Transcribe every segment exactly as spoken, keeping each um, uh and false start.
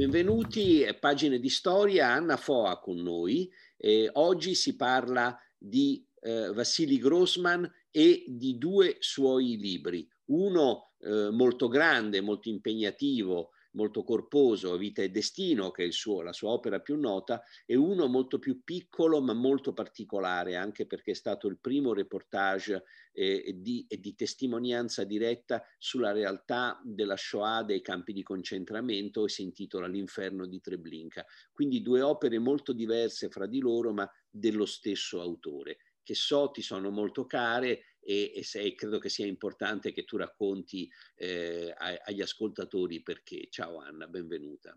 Benvenuti a Pagine di Storia, Anna Foa con noi. Eh, oggi si parla di eh, Vasilij Grossman e di due suoi libri. Uno eh, molto grande, molto impegnativo, molto corposo, Vita e destino, che è il suo, la sua opera più nota, e uno molto più piccolo ma molto particolare, anche perché è stato il primo reportage eh, di, di testimonianza diretta sulla realtà della Shoah, dei campi di concentramento, e si intitola L'inferno di Treblinka. Quindi due opere molto diverse fra di loro ma dello stesso autore, che so ti sono molto care e, e sei, credo che sia importante che tu racconti eh, agli ascoltatori perché. Ciao Anna, benvenuta.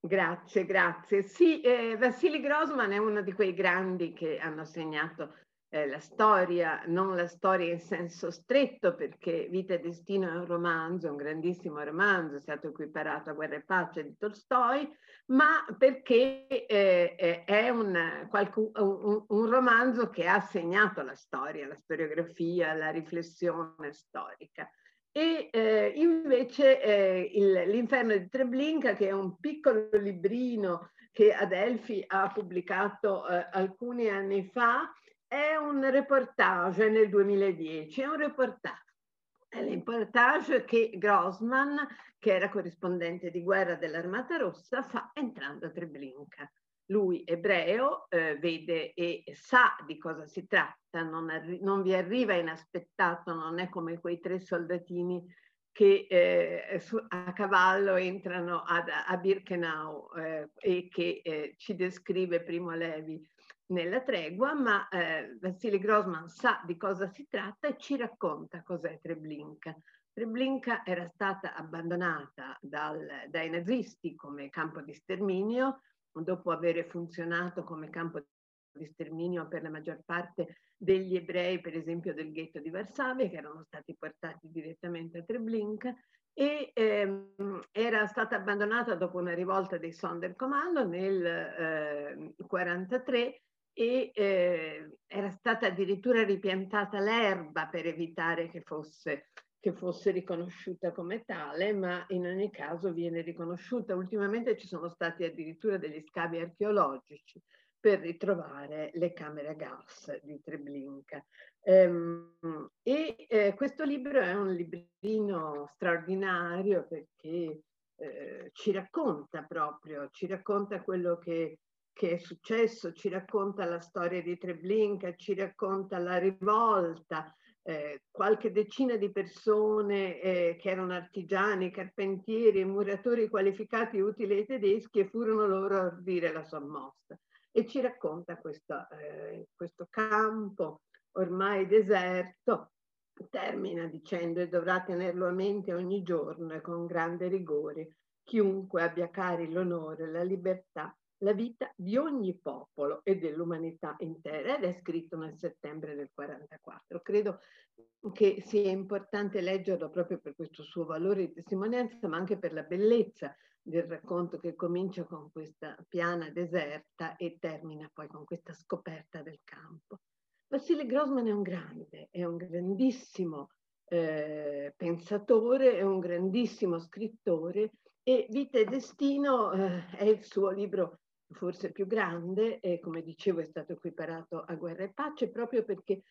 Grazie, grazie. Sì, eh, Vasilij Grossman è uno di quei grandi che hanno segnato eh, la storia, non la storia in senso stretto, perché Vita e destino è un romanzo, è un grandissimo romanzo, è stato equiparato a Guerra e pace di Tolstoi, ma perché eh, è un, qualcun, un, un romanzo che ha segnato la storia, la storiografia, la riflessione storica. E eh, invece eh, L'inferno di Treblinka, che è un piccolo librino che Adelphi ha pubblicato eh, alcuni anni fa, è un reportage nel duemiladieci, è un reportage. È un reportage che Grossman, che era corrispondente di guerra dell'Armata Rossa, fa entrando a Treblinka. Lui, ebreo, eh, vede e sa di cosa si tratta, non, non vi arriva inaspettato, non è come quei tre soldatini che eh, su, a cavallo entrano ad, a Birkenau eh, e che eh, ci descrive Primo Levi nella tregua, ma eh, Vasilij Grossman sa di cosa si tratta e ci racconta cos'è Treblinka. Treblinka era stata abbandonata dal, dai nazisti come campo di sterminio, dopo aver funzionato come campo di sterminio per la maggior parte degli ebrei, per esempio del ghetto di Varsavia, che erano stati portati direttamente a Treblinka, e ehm, era stata abbandonata dopo una rivolta dei Sonderkommando nel millenovecentoquarantatré, eh, e eh, era stata addirittura ripiantata l'erba per evitare che fosse, che fosse riconosciuta come tale, ma in ogni caso viene riconosciuta. Ultimamente ci sono stati addirittura degli scavi archeologici per ritrovare le camere a gas di Treblinka. Ehm, e eh, questo libro è un librino straordinario perché eh, ci racconta proprio, ci racconta quello che che è successo, ci racconta la storia di Treblinka, ci racconta la rivolta, eh, qualche decina di persone eh, che erano artigiani, carpentieri, muratori qualificati utili ai tedeschi, e furono loro a ordire la sommossa. E ci racconta questo, eh, questo campo ormai deserto. Termina dicendo: e dovrà tenerlo a mente ogni giorno e con grande rigore chiunque abbia cari l'onore, la libertà, la vita di ogni popolo e dell'umanità intera, ed è scritto nel settembre del quarantaquattro. Credo che sia importante leggerlo proprio per questo suo valore di testimonianza, ma anche per la bellezza del racconto, che comincia con questa piana deserta e termina poi con questa scoperta del campo. Vasilij Grossman è un grande, è un grandissimo eh, pensatore, è un grandissimo scrittore, e Vita e destino eh, è il suo libro forse più grande, e come dicevo è stato equiparato a Guerra e pace proprio perché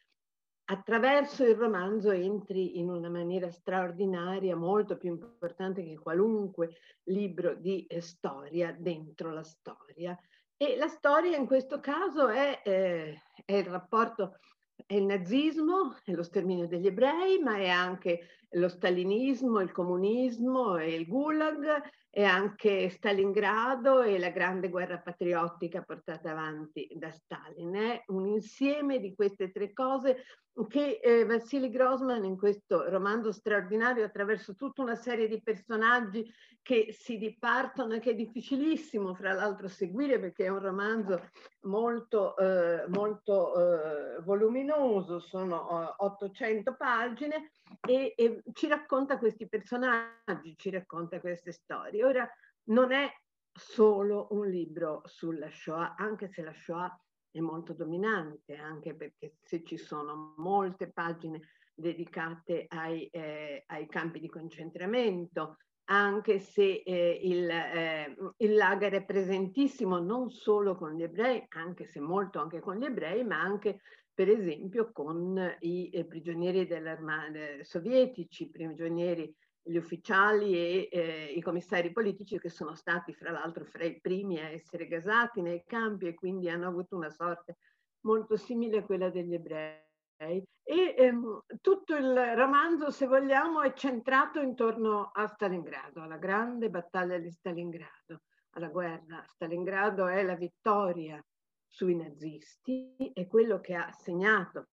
attraverso il romanzo entri in una maniera straordinaria, molto più importante che qualunque libro di eh, storia, dentro la storia. E la storia in questo caso è, eh, è il rapporto, è il nazismo, è lo sterminio degli ebrei, ma è anche lo stalinismo, il comunismo e il gulag, e anche Stalingrado e la grande guerra patriottica portata avanti da Stalin. È un insieme di queste tre cose che eh, Vasilij Grossman in questo romanzo straordinario, attraverso tutta una serie di personaggi che si dipartono e che è difficilissimo fra l'altro seguire, perché è un romanzo molto, eh, molto eh, voluminoso, sono ottocento pagine, e, e ci racconta questi personaggi, ci racconta queste storie. Ora, non è solo un libro sulla Shoah, anche se la Shoah è molto dominante, anche perché se ci sono molte pagine dedicate ai, eh, ai campi di concentramento, anche se eh, il, eh, il lager è presentissimo non solo con gli ebrei, anche se molto anche con gli ebrei, ma anche per esempio con i eh, prigionieri dell'armata sovietici, prigionieri, gli ufficiali e eh, i commissari politici, che sono stati fra l'altro fra i primi a essere gasati nei campi e quindi hanno avuto una sorte molto simile a quella degli ebrei. E ehm, tutto il romanzo, se vogliamo, è centrato intorno a Stalingrado, alla grande battaglia di Stalingrado, alla guerra. Stalingrado è la vittoria sui nazisti, è quello che ha segnato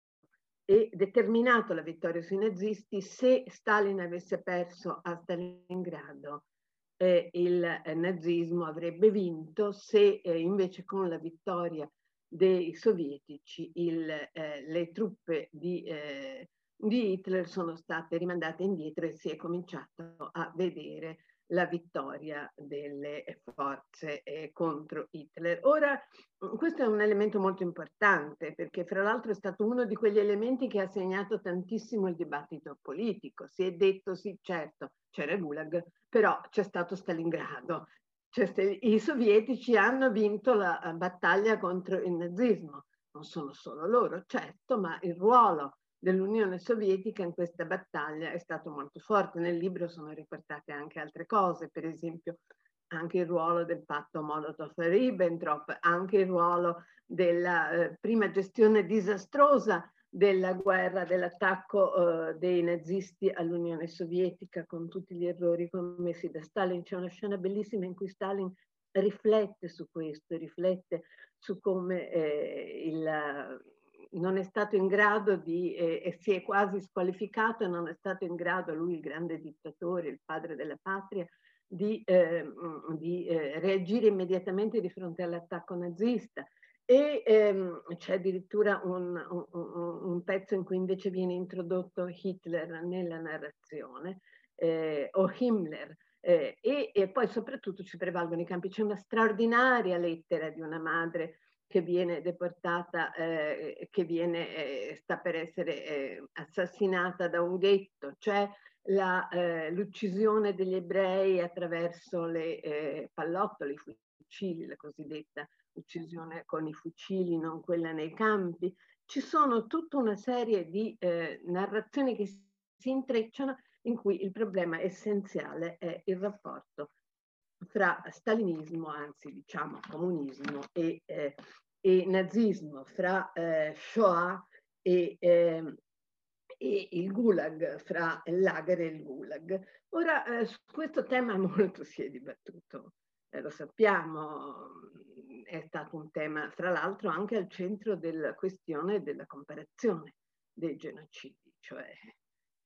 e determinato la vittoria sui nazisti. Se Stalin avesse perso a Stalingrado, eh, il eh, nazismo avrebbe vinto. Se eh, invece con la vittoria dei sovietici il, eh, le truppe di, eh, di Hitler sono state rimandate indietro e si è cominciato a vedere la vittoria delle forze eh, contro Hitler. Ora, questo è un elemento molto importante, perché fra l'altro è stato uno di quegli elementi che ha segnato tantissimo il dibattito politico. Si è detto sì, certo, c'era Gulag, però c'è stato Stalingrado. Cioè, i sovietici hanno vinto la battaglia contro il nazismo, non sono solo loro, certo, ma il ruolo dell'Unione Sovietica in questa battaglia è stato molto forte. Nel libro sono riportate anche altre cose, per esempio anche il ruolo del patto Molotov-Ribbentrop, anche il ruolo della eh, prima gestione disastrosa della guerra, dell'attacco eh, dei nazisti all'Unione Sovietica, con tutti gli errori commessi da Stalin. C'è una scena bellissima in cui Stalin riflette su questo, riflette su come eh, il, non è stato in grado di, eh, e si è quasi squalificato, non è stato in grado lui, il grande dittatore, il padre della patria, di, eh, di eh, reagire immediatamente di fronte all'attacco nazista. E ehm, c'è addirittura un, un, un pezzo in cui invece viene introdotto Hitler nella narrazione, eh, o Himmler, eh, e, e poi soprattutto ci prevalgono i campi. C'è una straordinaria lettera di una madre che viene deportata, eh, che viene, eh, sta per essere eh, assassinata da un ghetto. C'è l'uccisione eh, degli ebrei attraverso le eh, pallottole, i fucili, la cosiddetta uccisione con i fucili, non quella nei campi. Ci sono tutta una serie di eh, narrazioni che si intrecciano, in cui il problema essenziale è il rapporto fra stalinismo, anzi diciamo comunismo, e, eh, e nazismo, fra eh, Shoah e, eh, e il Gulag, fra il Lager e il Gulag. Ora, eh, su questo tema molto si è dibattuto, eh, lo sappiamo. È stato un tema, fra l'altro, anche al centro della questione della comparazione dei genocidi, cioè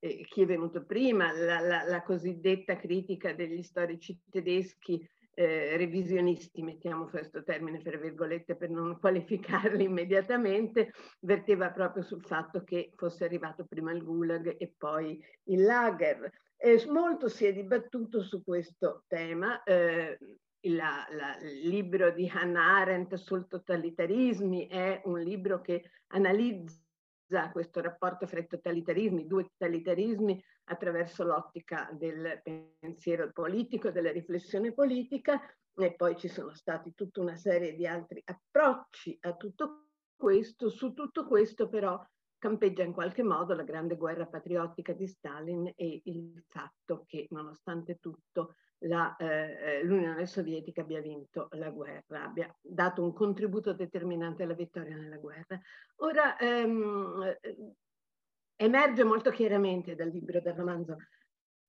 eh, chi è venuto prima, la, la, la cosiddetta critica degli storici tedeschi eh, revisionisti, mettiamo questo termine fra virgolette per non qualificarli immediatamente, verteva proprio sul fatto che fosse arrivato prima il Gulag e poi il Lager. Eh, molto si è dibattuto su questo tema. Eh, La, la, il libro di Hannah Arendt sul totalitarismi è un libro che analizza questo rapporto fra i totalitarismi, due totalitarismi, attraverso l'ottica del pensiero politico, della riflessione politica, e poi ci sono stati tutta una serie di altri approcci a tutto questo. Su tutto questo però campeggia in qualche modo la grande guerra patriottica di Stalin e il fatto che, nonostante tutto, l'Unione eh, Sovietica abbia vinto la guerra, abbia dato un contributo determinante alla vittoria nella guerra. Ora, ehm, emerge molto chiaramente dal libro, dal romanzo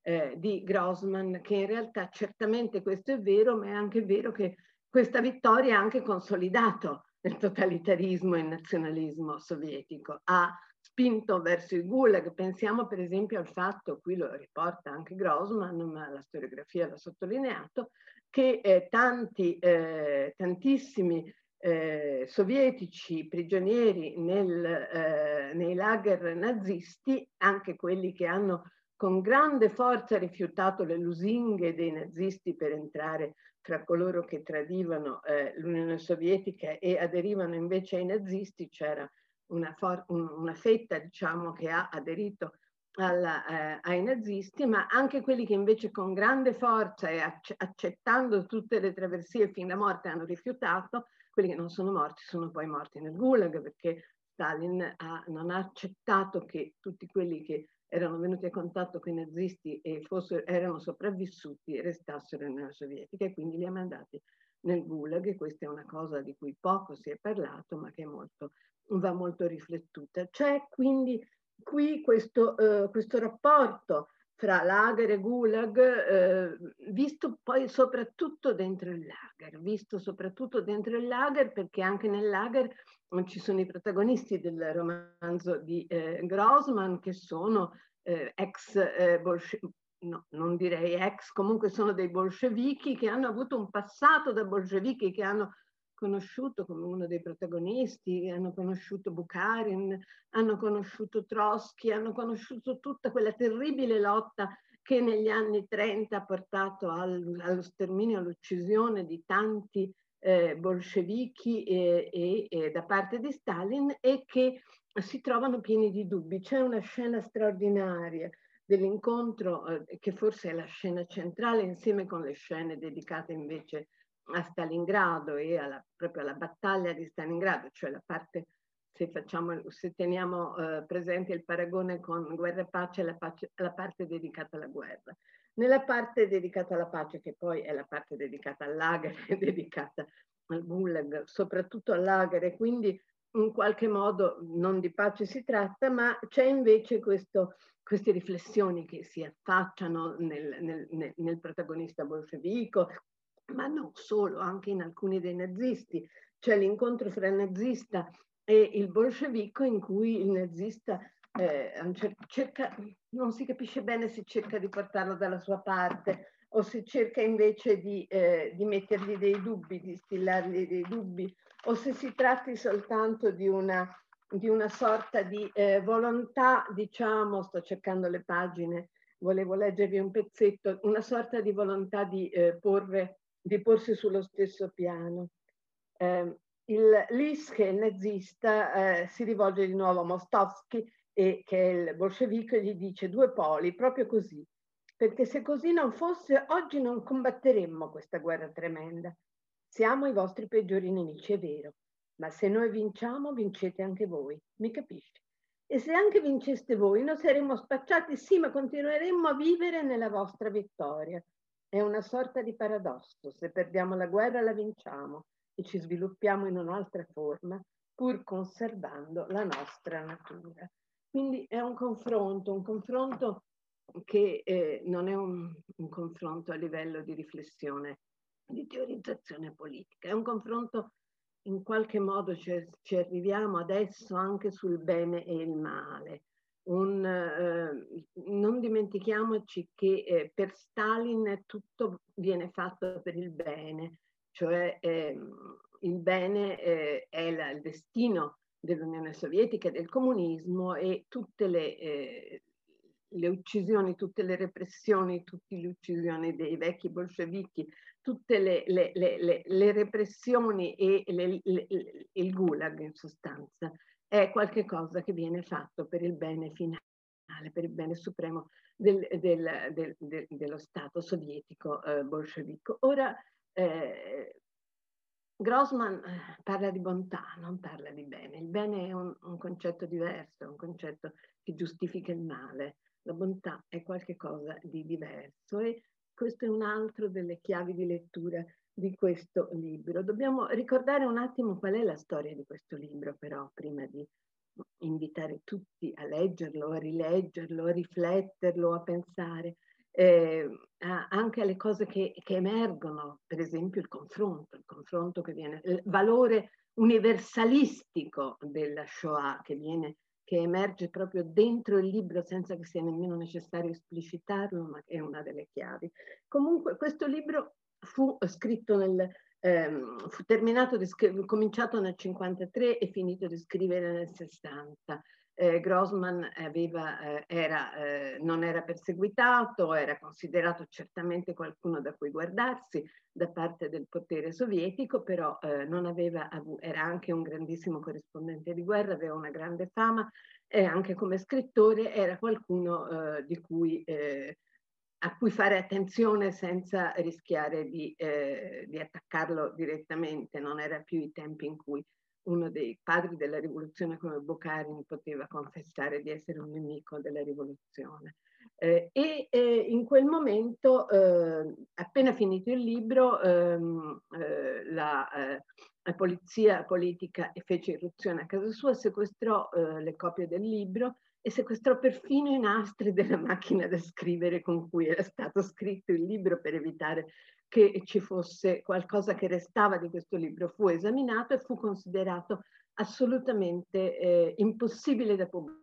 eh, di Grossman, che in realtà certamente questo è vero, ma è anche vero che questa vittoria ha anche consolidato il totalitarismo e il nazionalismo sovietico, ha spinto verso il Gulag. Pensiamo per esempio al fatto, qui lo riporta anche Grossman, ma la storiografia l'ha sottolineato, che eh, tanti, eh, tantissimi eh, sovietici prigionieri nel, eh, nei lager nazisti, anche quelli che hanno con grande forza rifiutato le lusinghe dei nazisti per entrare tra coloro che tradivano eh, l'Unione Sovietica e aderivano invece ai nazisti, c'era una, una fetta, diciamo, che ha aderito alla, eh, ai nazisti, ma anche quelli che invece con grande forza e ac- accettando tutte le traversie fin da morte hanno rifiutato, quelli che non sono morti sono poi morti nel Gulag, perché Stalin ha, non ha accettato che tutti quelli che erano venuti a contatto con i nazisti e fossero, erano sopravvissuti restassero nella Sovietica, e quindi li ha mandati nel Gulag, e questa è una cosa di cui poco si è parlato ma che è molto, va molto riflettuta. C'è quindi qui questo, eh, questo rapporto fra lager e gulag, eh, visto poi soprattutto dentro il lager, visto soprattutto dentro il lager, perché anche nel lager ci sono i protagonisti del romanzo di eh, Grossman, che sono eh, ex eh, bolscevichi, no, non direi ex, comunque sono dei bolscevichi che hanno avuto un passato da bolscevichi, che hanno conosciuto, come uno dei protagonisti, hanno conosciuto Bukharin, hanno conosciuto Trotsky, hanno conosciuto tutta quella terribile lotta che negli anni trenta ha portato al, allo sterminio, all'uccisione di tanti eh, bolscevichi e, e, e da parte di Stalin, e che si trovano pieni di dubbi. C'è una scena straordinaria dell'incontro, eh, che forse è la scena centrale, insieme con le scene dedicate invece a Stalingrado e alla, proprio alla battaglia di Stalingrado, cioè la parte, se, facciamo, se teniamo eh, presente il paragone con guerra e pace, la, pace, la parte dedicata alla guerra. Nella parte dedicata alla pace, che poi è la parte dedicata al lager, è dedicata al gulag, soprattutto al lager, e quindi in qualche modo non di pace si tratta, ma c'è invece questo, queste riflessioni che si affacciano nel, nel, nel, nel protagonista bolscevico, ma non solo, anche in alcuni dei nazisti. C'è l'incontro fra il nazista e il bolscevico, in cui il nazista eh, cerca, non si capisce bene se cerca di portarlo dalla sua parte o se cerca invece di, eh, di mettergli dei dubbi, di stillargli dei dubbi, o se si tratti soltanto di una, di una sorta di eh, volontà, diciamo, sto cercando le pagine, volevo leggervi un pezzetto, una sorta di volontà di eh, porre di porsi sullo stesso piano. Eh, il Liske, il nazista, eh, si rivolge di nuovo a Mostovsky, e, che è il bolscevico, e gli dice: due poli, proprio così, perché se così non fosse, oggi non combatteremmo questa guerra tremenda. Siamo i vostri peggiori nemici, è vero, ma se noi vinciamo, vincete anche voi, mi capisci? E se anche vinceste voi, noi saremmo spacciati, sì, ma continueremmo a vivere nella vostra vittoria. È una sorta di paradosso: se perdiamo la guerra la vinciamo e ci sviluppiamo in un'altra forma, pur conservando la nostra natura. Quindi è un confronto, un confronto che eh, non è un, un confronto a livello di riflessione, di teorizzazione politica, è un confronto in qualche modo, ci, ci arriviamo adesso, anche sul bene e il male. Un, eh, non dimentichiamoci che eh, per Stalin tutto viene fatto per il bene, cioè eh, il bene eh, è la, il destino dell'Unione Sovietica e del comunismo, e tutte le, eh, le uccisioni, tutte le repressioni, tutte le uccisioni dei vecchi bolscevichi, tutte le, le, le, le, le repressioni e le, le, le, il gulag in sostanza, è qualcosa che viene fatto per il bene finale, per il bene supremo del, del, del, del, dello Stato sovietico eh, bolscevico. Ora, eh, Grossman parla di bontà, non parla di bene. Il bene è un, un concetto diverso, è un concetto che giustifica il male. La bontà è qualcosa di diverso, e questo è un altro delle chiavi di lettura di questo libro. Dobbiamo ricordare un attimo qual è la storia di questo libro, però, prima di invitare tutti a leggerlo, a rileggerlo, a rifletterlo, a pensare eh, a, anche alle cose che, che emergono, per esempio il confronto, il confronto che viene, il valore universalistico della Shoah che viene, che emerge proprio dentro il libro senza che sia nemmeno necessario esplicitarlo, ma che è una delle chiavi. Comunque questo libro fu scritto nel, ehm, fu terminato, di cominciato nel cinquantatré e finito di scrivere nel sessanta. Eh, Grossman aveva, eh, era, eh, non era perseguitato, era considerato certamente qualcuno da cui guardarsi da parte del potere sovietico, però eh, non aveva, era anche un grandissimo corrispondente di guerra, aveva una grande fama, e anche come scrittore era qualcuno eh, di cui, eh, a cui fare attenzione senza rischiare di, eh, di attaccarlo direttamente. Non era più i tempi in cui uno dei padri della rivoluzione come Bukharin poteva confessare di essere un nemico della rivoluzione. Eh, e eh, in quel momento, eh, appena finito il libro, ehm, eh, la, eh, la polizia politica fece irruzione a casa sua, sequestrò eh, le copie del libro e sequestrò perfino i nastri della macchina da scrivere con cui era stato scritto il libro, per evitare che ci fosse qualcosa che restava di questo libro. Fu esaminato e fu considerato assolutamente eh, impossibile da pubblicare.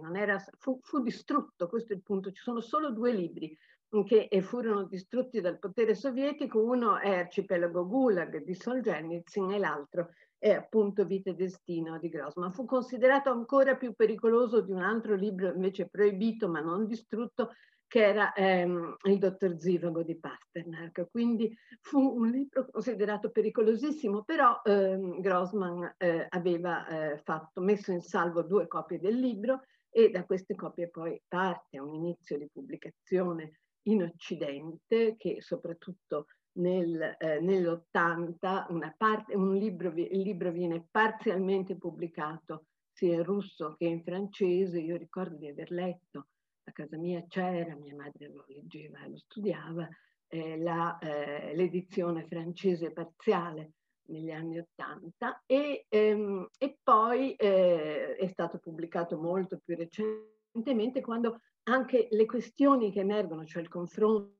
Non era, fu, fu distrutto, questo è il punto. Ci sono solo due libri che furono distrutti dal potere sovietico: uno è Arcipelago Gulag di Solzhenitsyn e l'altro è appunto Vita e destino di Grossman. Fu considerato ancora più pericoloso di un altro libro invece proibito ma non distrutto, che era ehm, il Dottor Zivago di Pasternak. Quindi fu un libro considerato pericolosissimo, però ehm, Grossman eh, aveva eh, fatto, messo in salvo due copie del libro, e da queste copie poi parte un inizio di pubblicazione in Occidente, che soprattutto nel, eh, nell'ottanta un libro, il libro viene parzialmente pubblicato sia in russo che in francese. Io ricordo di aver letto, a casa mia c'era, mia madre lo leggeva e lo studiava, eh, l'edizione eh, francese parziale negli anni Ottanta, e, ehm, e poi eh, è stato pubblicato molto più recentemente, quando anche le questioni che emergono, cioè il confronto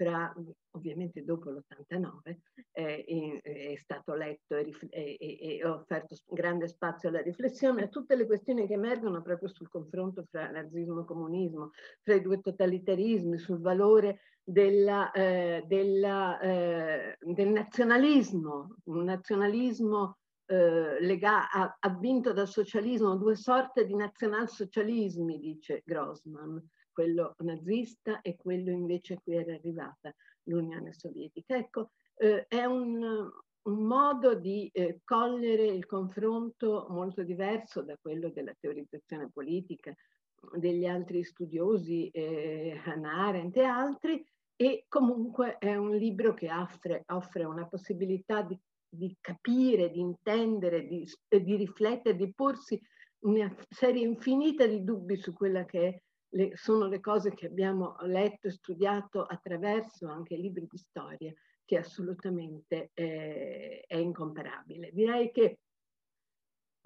tra, ovviamente dopo l'ottantanove, eh, è stato letto e, e, e offerto grande spazio alla riflessione, a tutte le questioni che emergono proprio sul confronto fra nazismo e comunismo, fra i due totalitarismi, sul valore della, eh, della, eh, del nazionalismo, un nazionalismo eh, legato, avvinto dal socialismo, due sorte di nazionalsocialismi, dice Grossman, quello nazista e quello invece a cui era arrivata l'Unione Sovietica. Ecco, eh, è un, un modo di eh, cogliere il confronto molto diverso da quello della teorizzazione politica degli altri studiosi, eh, Hannah Arendt e altri, e comunque è un libro che offre, offre una possibilità di, di capire, di intendere, di, di riflettere, di porsi una serie infinita di dubbi su quella che è Le, sono le cose che abbiamo letto e studiato attraverso anche libri di storia, che assolutamente eh, è incomparabile. Direi che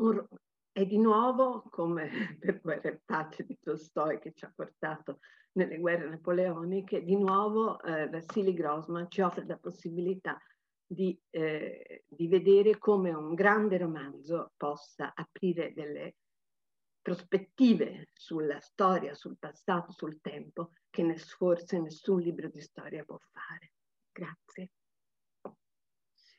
un, è di nuovo, come per Guerra e Pace di Tolstoi, che ci ha portato nelle guerre napoleoniche, di nuovo eh, Vasilij Grossman ci offre la possibilità di, eh, di vedere come un grande romanzo possa aprire delle prospettive sulla storia, sul passato, sul tempo, che ne forse nessun libro di storia può fare. Grazie.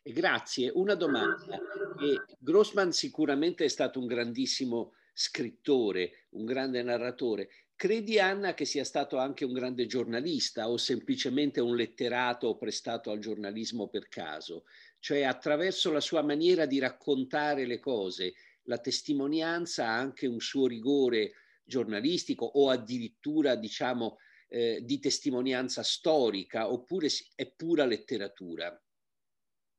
Grazie. Una domanda. E Grossman sicuramente è stato un grandissimo scrittore, un grande narratore. Credi, Anna, che sia stato anche un grande giornalista, o semplicemente un letterato prestato al giornalismo per caso? Cioè, attraverso la sua maniera di raccontare le cose, la testimonianza ha anche un suo rigore giornalistico, o addirittura, diciamo, eh, di testimonianza storica, oppure è pura letteratura?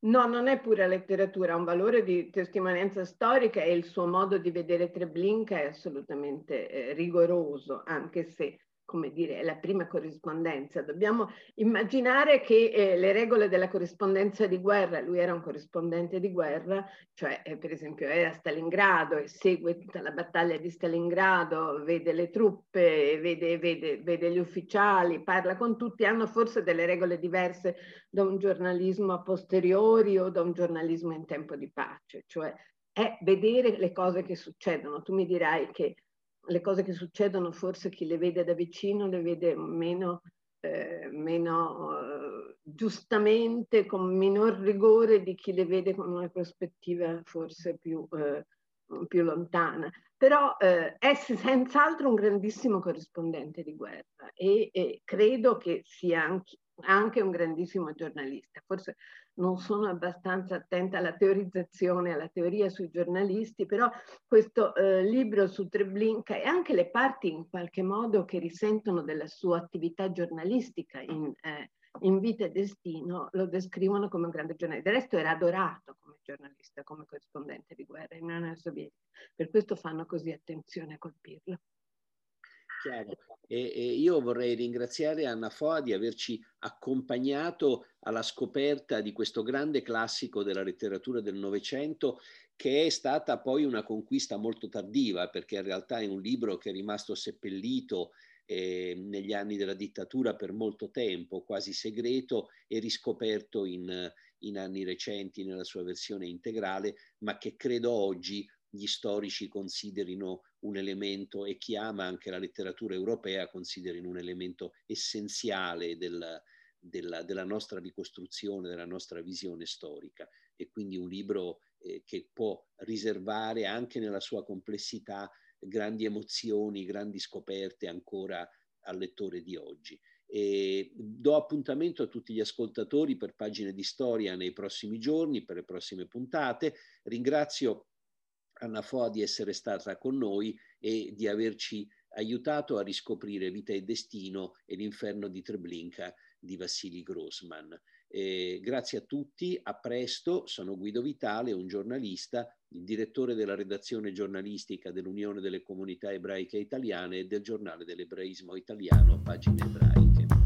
No, non è pura letteratura, ha un valore di testimonianza storica, e il suo modo di vedere Treblinka è assolutamente eh, rigoroso, anche se, come dire, è la prima corrispondenza. Dobbiamo immaginare che eh, le regole della corrispondenza di guerra, lui era un corrispondente di guerra, cioè eh, per esempio era a Stalingrado e segue tutta la battaglia di Stalingrado, vede le truppe, vede, vede, vede gli ufficiali, parla con tutti, hanno forse delle regole diverse da un giornalismo a posteriori o da un giornalismo in tempo di pace, cioè è vedere le cose che succedono. Tu mi dirai che le cose che succedono forse chi le vede da vicino le vede meno, eh, meno eh, giustamente, con minor rigore di chi le vede con una prospettiva forse più, eh, più lontana. Però eh, è senz'altro un grandissimo corrispondente di guerra, e, e credo che sia anche, anche un grandissimo giornalista. Forse non sono abbastanza attenta alla teorizzazione, alla teoria sui giornalisti, però questo eh, libro su Treblinka e anche le parti in qualche modo che risentono della sua attività giornalistica in, eh, in Vita e Destino lo descrivono come un grande giornalista. Del resto era adorato come giornalista, come corrispondente di guerra in Unione Sovietica, per questo fanno così attenzione a colpirlo. Chiaro. E, e io vorrei ringraziare Anna Foa di averci accompagnato alla scoperta di questo grande classico della letteratura del Novecento, che è stata poi una conquista molto tardiva, perché in realtà è un libro che è rimasto seppellito eh, negli anni della dittatura per molto tempo, quasi segreto, e riscoperto in, in anni recenti nella sua versione integrale, ma che credo oggi gli storici considerino un elemento, e chi ama anche la letteratura europea considerino un elemento essenziale del, della, della nostra ricostruzione, della nostra visione storica, e quindi un libro eh, che può riservare anche nella sua complessità grandi emozioni, grandi scoperte ancora al lettore di oggi. E do appuntamento a tutti gli ascoltatori per Pagine di Storia nei prossimi giorni, per le prossime puntate. Ringrazio Anna Foa di essere stata con noi e di averci aiutato a riscoprire Vita e Destino e L'inferno di Treblinka di Vasilij Grossman. Eh, grazie a tutti, a presto. Sono Guido Vitale, un giornalista, il direttore della redazione giornalistica dell'Unione delle Comunità Ebraiche Italiane e del Giornale dell'Ebraismo Italiano Pagine Ebraiche.